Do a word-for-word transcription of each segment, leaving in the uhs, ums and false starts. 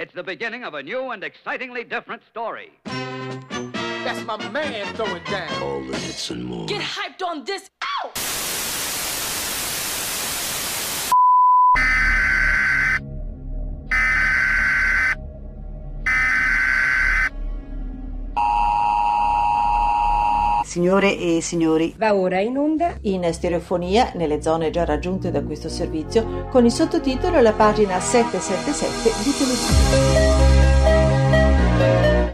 It's the beginning of a new and excitingly different story. That's my man throwing down. All the hits and more. Get hyped on this. Ow! Signore e signori, va ora in onda in stereofonia nelle zone già raggiunte da questo servizio con il sottotitolo La pagina settecentosettantasette di Telecity.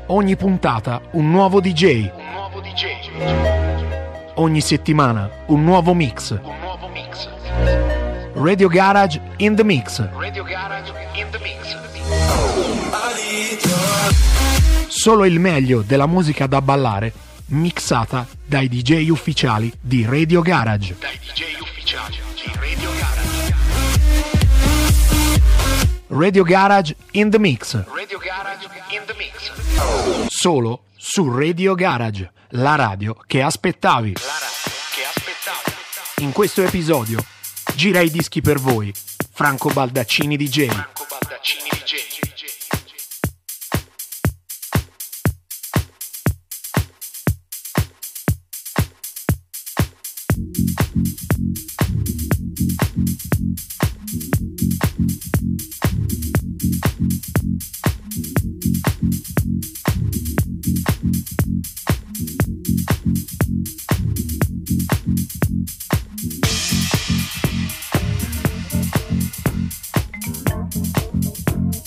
Ogni puntata un nuovo D J. Un nuovo D J. Ogni settimana un nuovo mix. Un nuovo mix. Radio Garage in the mix. Radio Garage in the mix. Solo il meglio della musica da ballare, mixata dai D J ufficiali di Radio Garage. Dai D J ufficiali di Radio Garage. Radio Garage in the mix. Radio Garage in the mix. Solo su Radio Garage, la radio che aspettavi. La radio che aspettavi. In questo episodio gira i dischi per voi Franco Baldaccini D J. Franco Baldaccini D J. Thank you.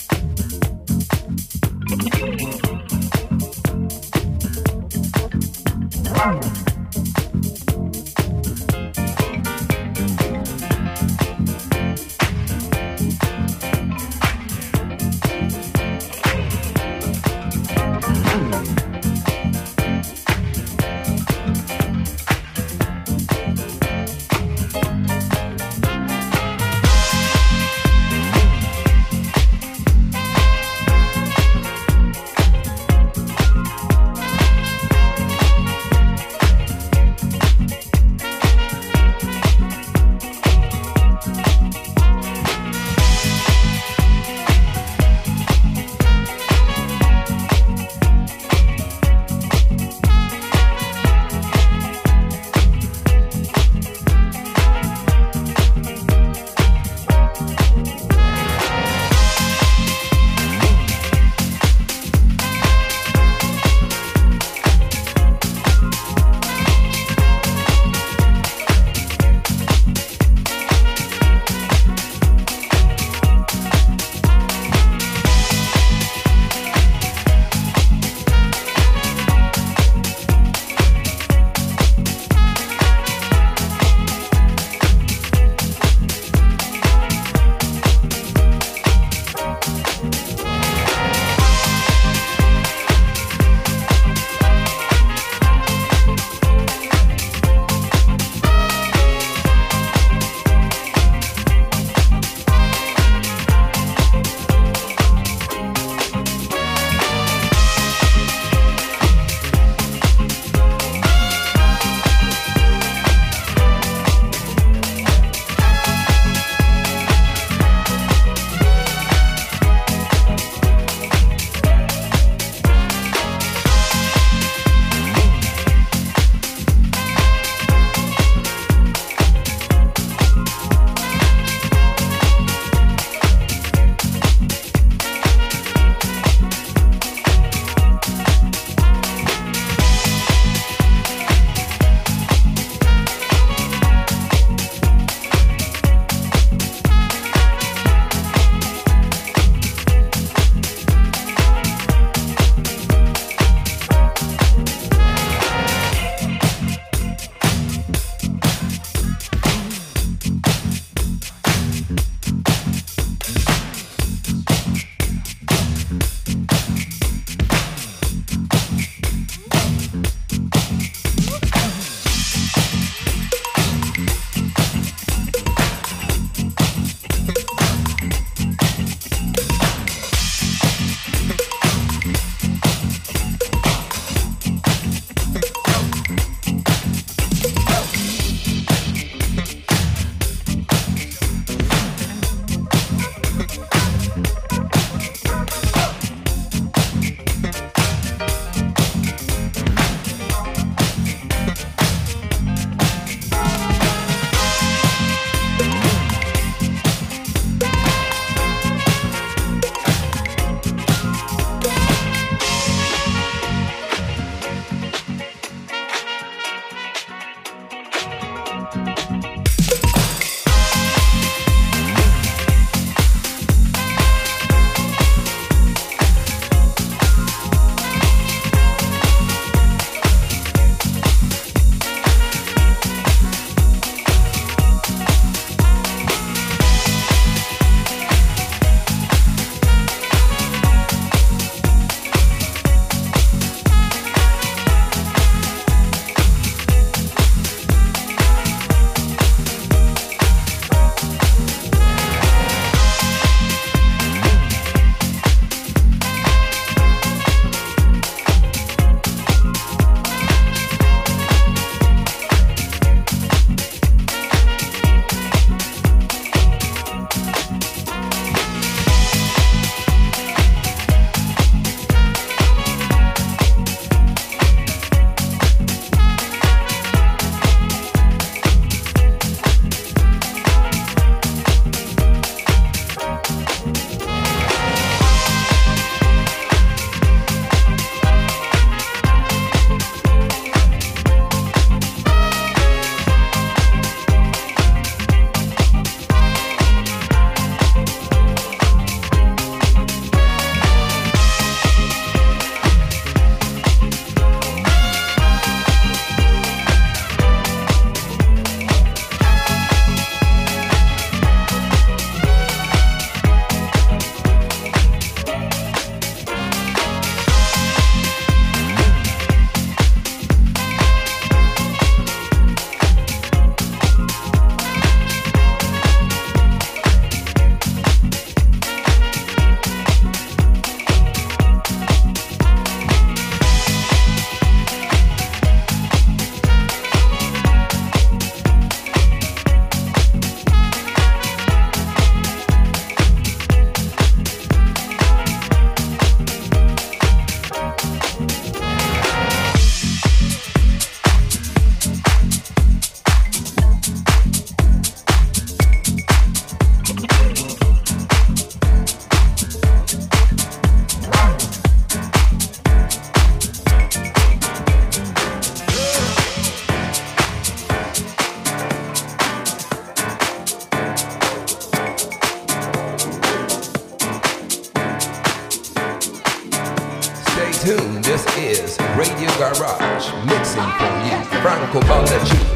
tune. This is Radio Garage, mixing for you, Franco Baldaccini.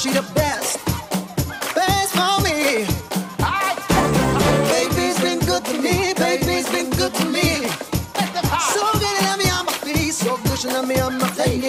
She the best, best for me. Baby's been good to me, baby's been good to me. So good to have me on my feet, so good to have me on my feet.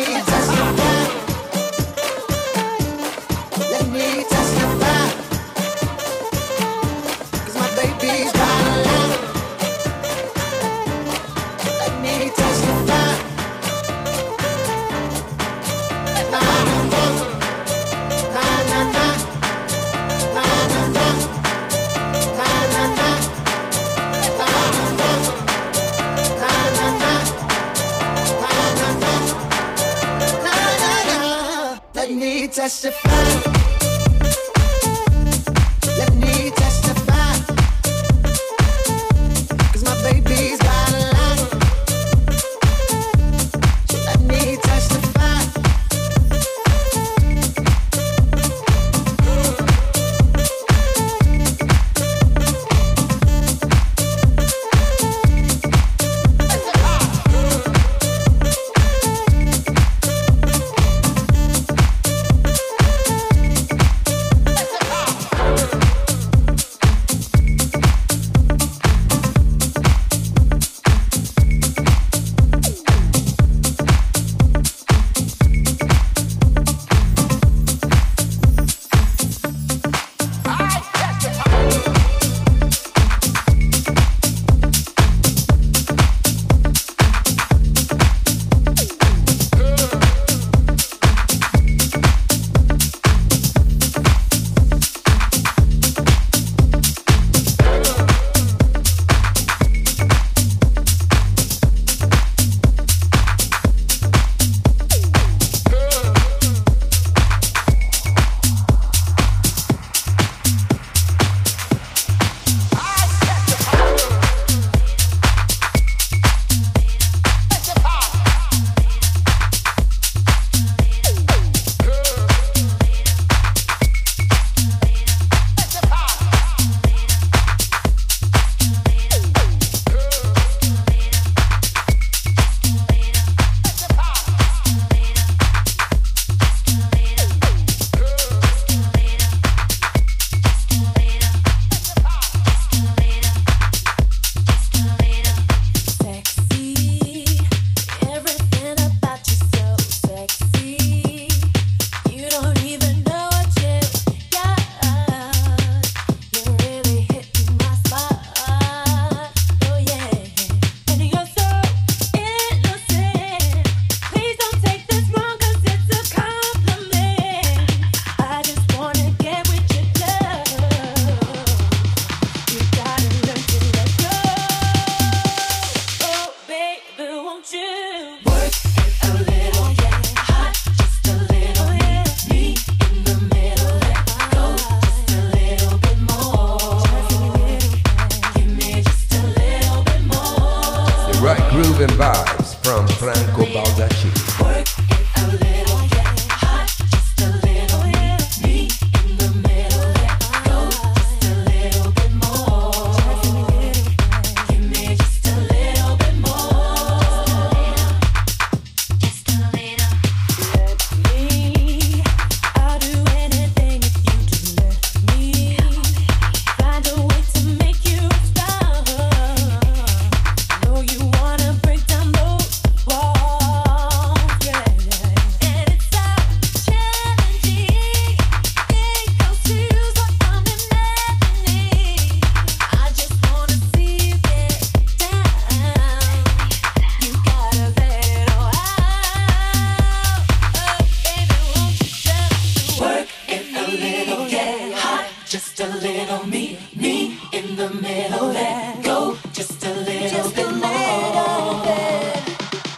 just a little me, me in the middle. Let go, just a little just bit a little more. Bit.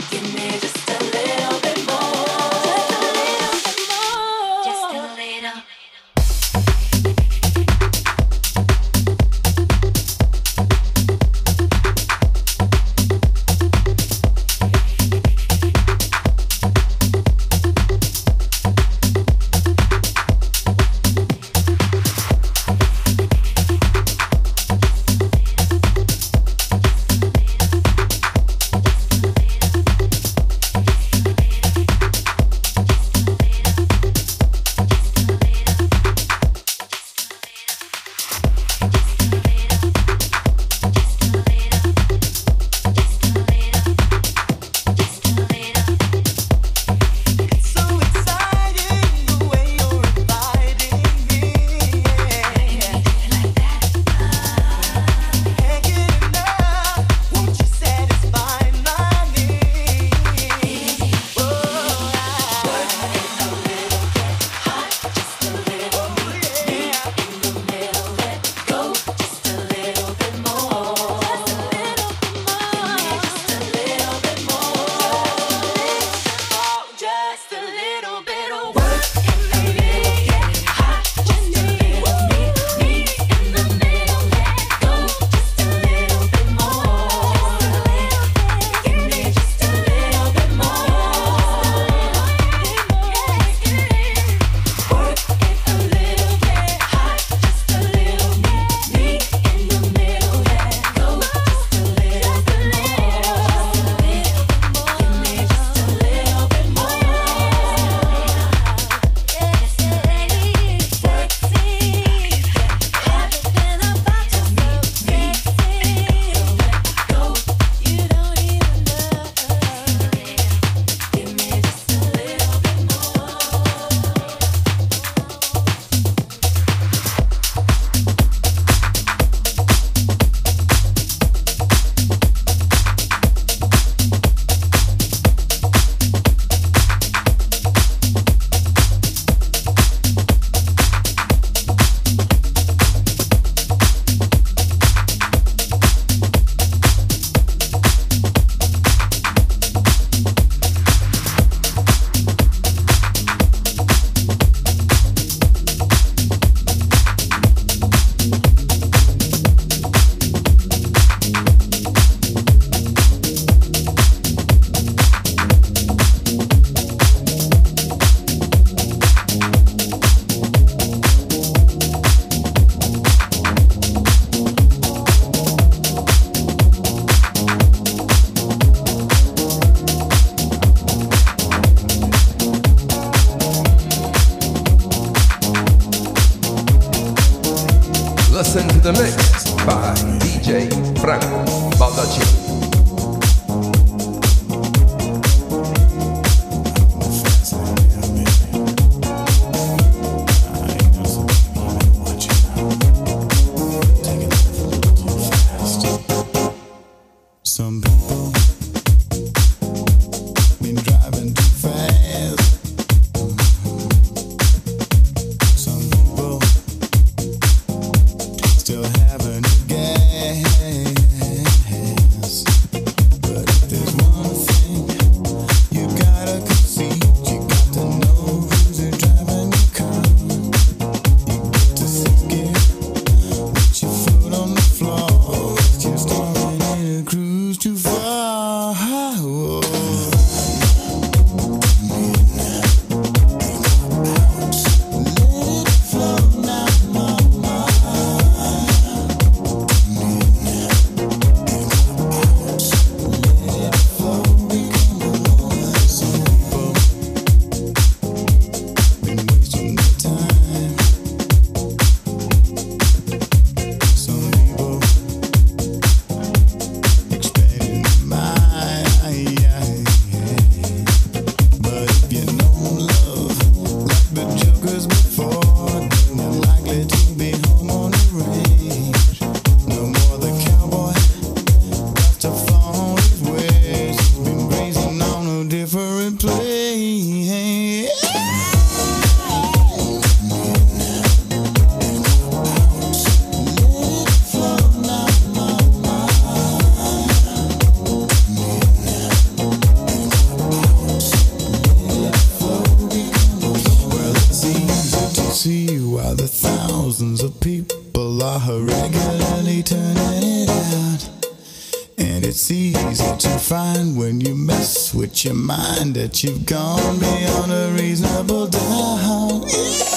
Give me just a little bit more. Just a little bit more. Just a little. see why the thousands of people are regularly turning it out. And it's easy to find when you mess with your mind that you've gone beyond a reasonable doubt. Yeah.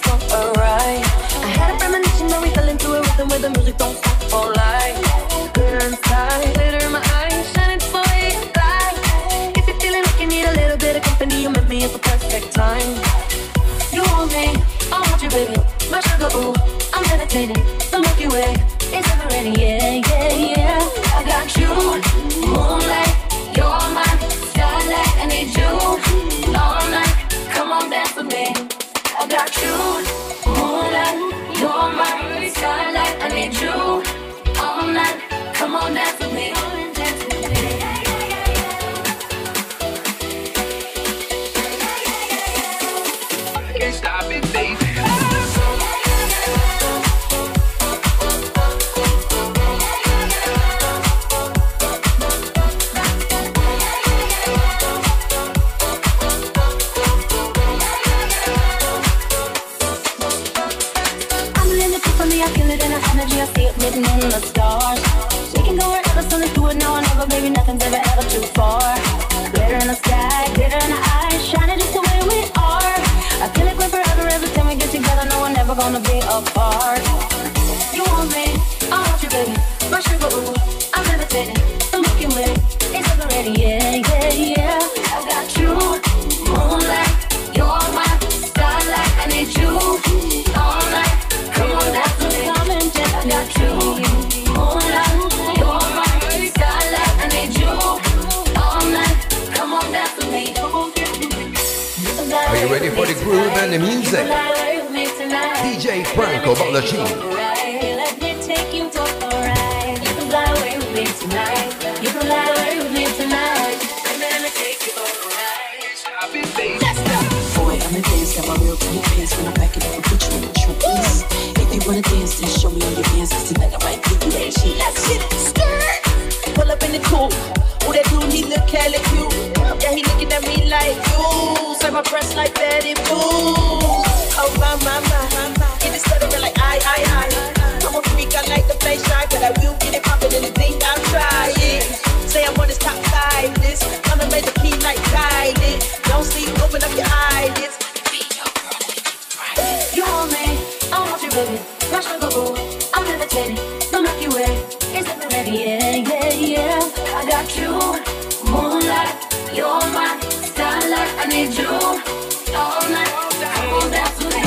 keep on a ride. I had a premonition that we fell into a rhythm where the music don't stop all night. Good inside, glitter in my eyes, shining for your light. If you're feeling like you need a little bit of company, you met me at the perfect time. You want me, I want you, baby. My sugar, ooh, I'm meditating. The Milky Way is never ending, yeah, yeah, yeah. I got you, moonlight, you're mine, skylight. I need you all night. Come on, dance with me. I got you, moonlight, you're my skylight. I need you all night. Come on, dance with me. Can't stop it, baby. Franco Baldaccini. I need you all night. Come on, dance with me.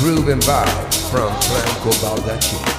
Groove and Vibe from Franco Baldaccini.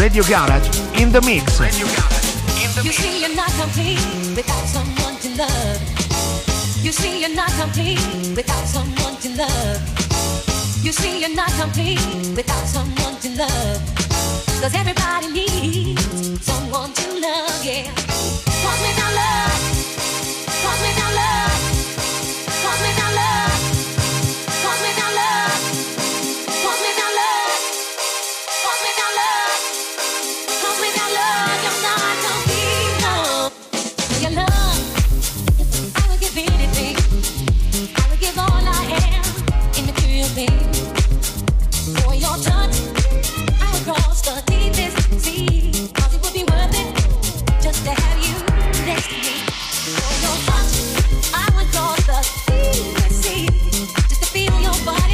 Radio Garage in the mix. Radio Garage in the mix. You see, you're not complete without someone to love. You see, you're not complete without someone to love. You see, you're not complete without someone to love. 'Cause everybody needs someone to love, yeah. Cause without love, cause without love, cause without love, cause without love, cause without love, cause without love. Without love, you're not complete. With your love, I would give anything. I would give all I am in the giving. For your touch, I would cross the deepest sea. 'Cause it would be worth it just to have you next to me. For your touch, I would cross the deepest sea just to feel your body.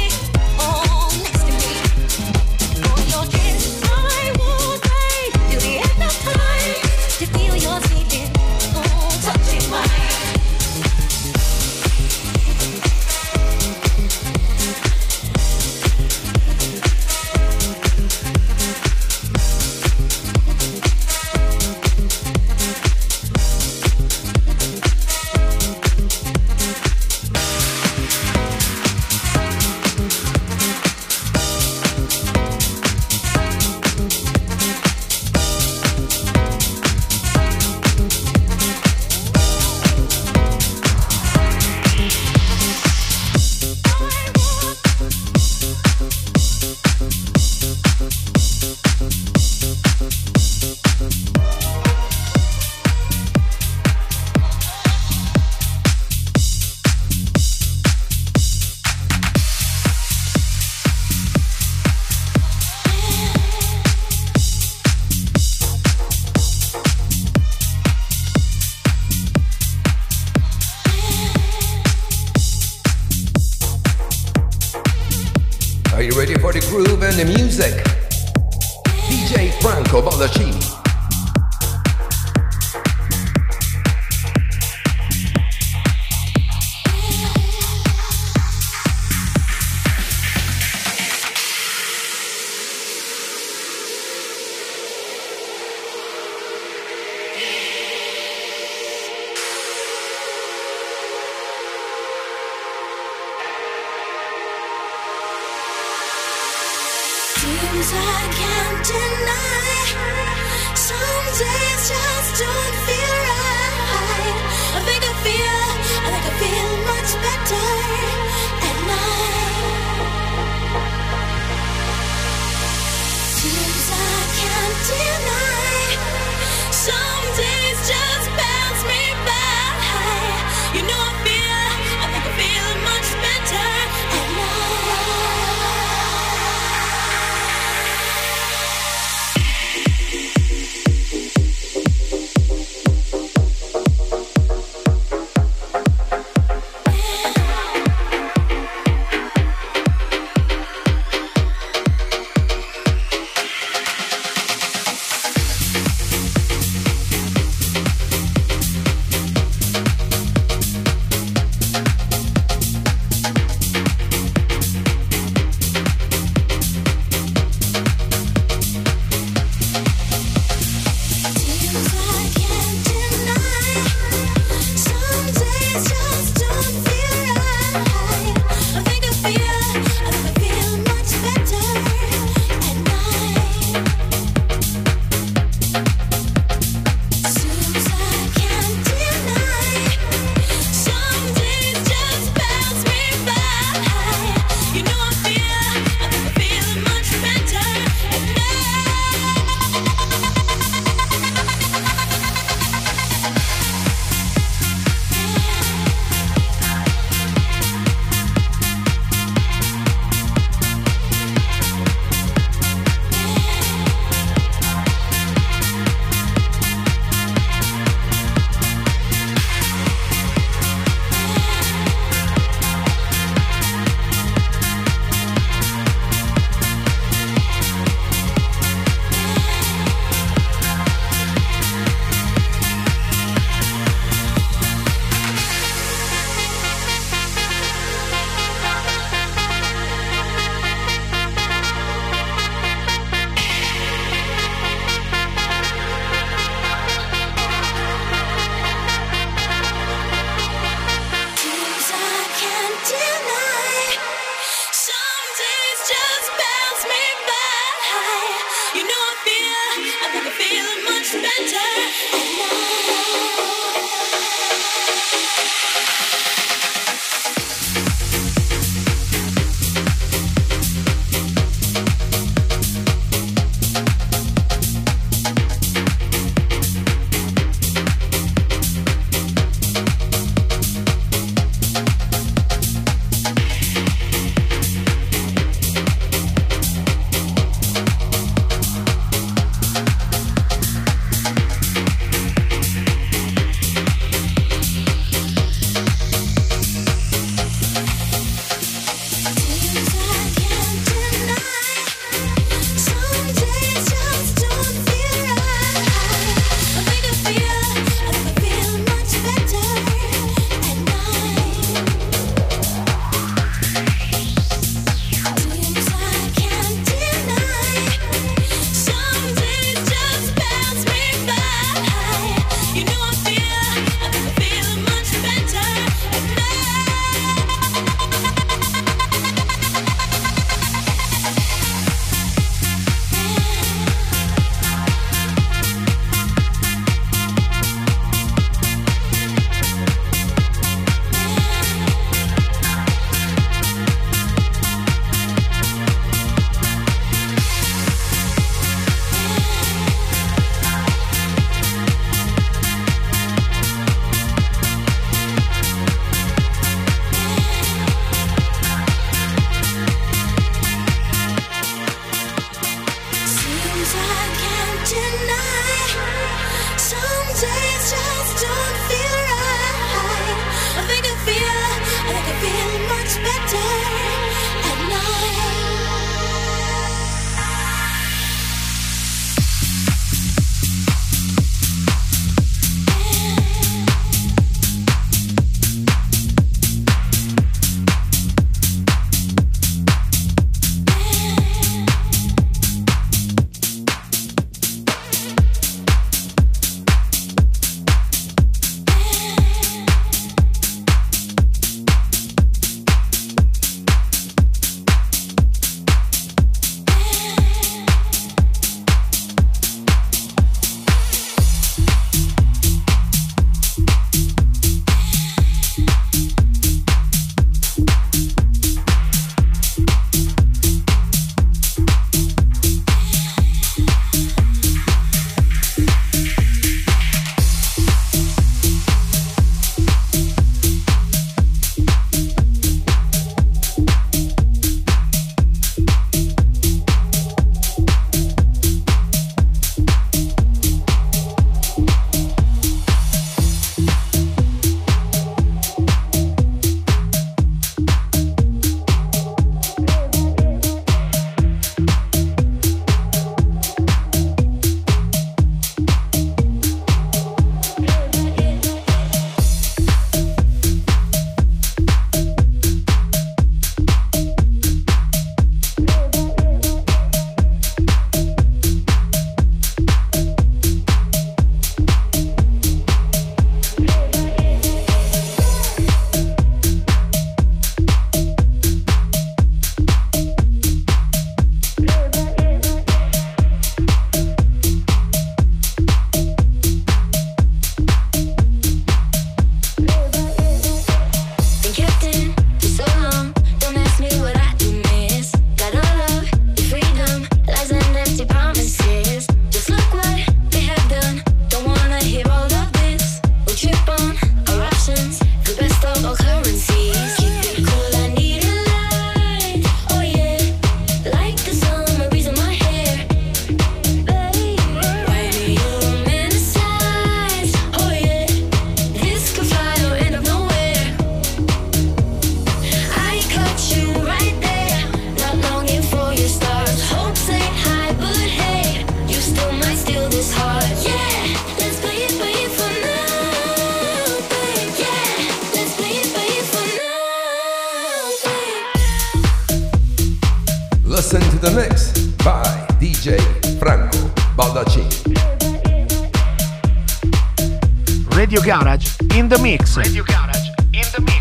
for the groove and the music. D J Franco Baldaccini. Better at night. listen to The Mix by D J Franco Baldaccini. Radio Garage in the mix. Radio Garage in the mix.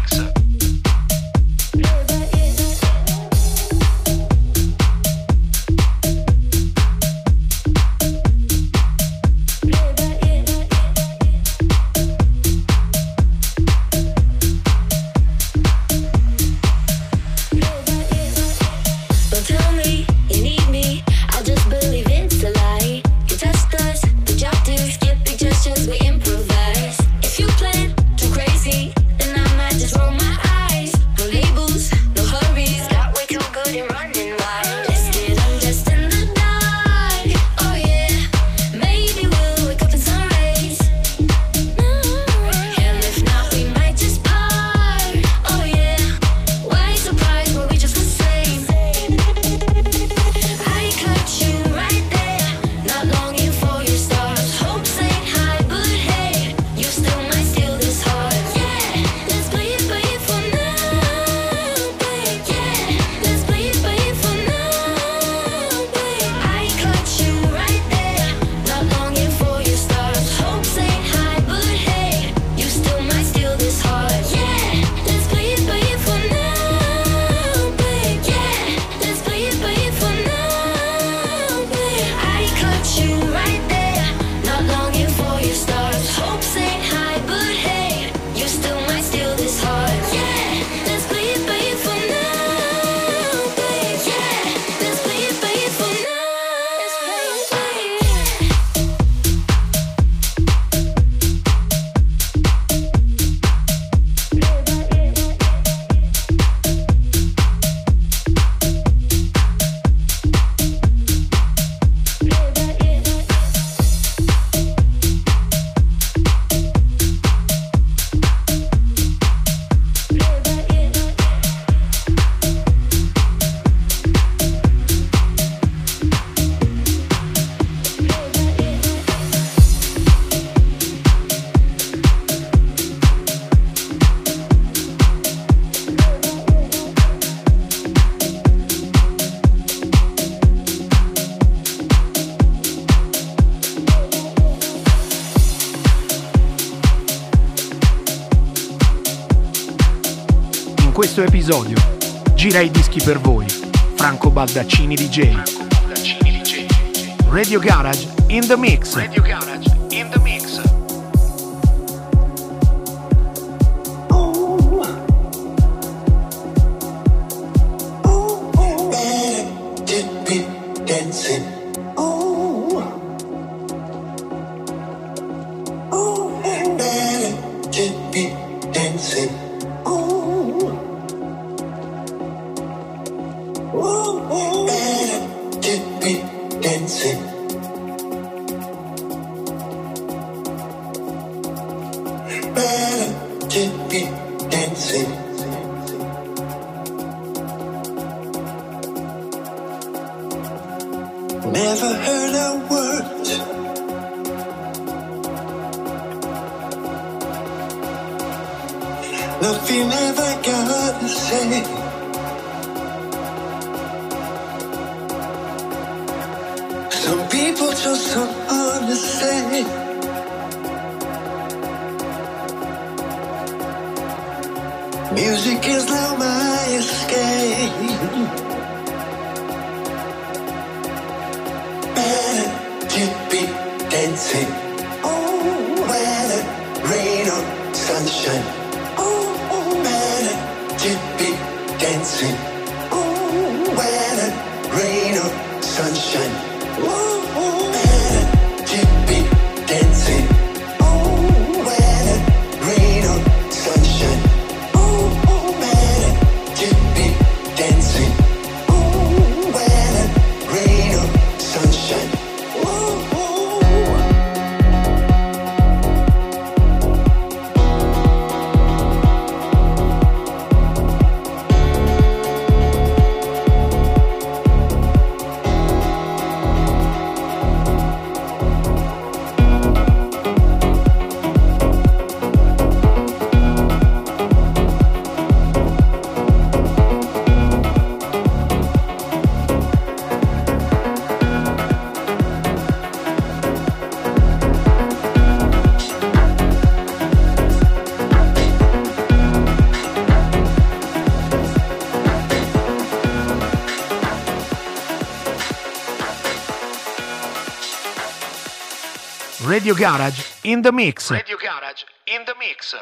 Questo episodio gira i dischi per voi, Franco Baldaccini D J. Franco Baldaccini D J. Radio Garage in the mix. Radio Garage in the mix. Radio Garage in the mix. Radio Garage in the mix.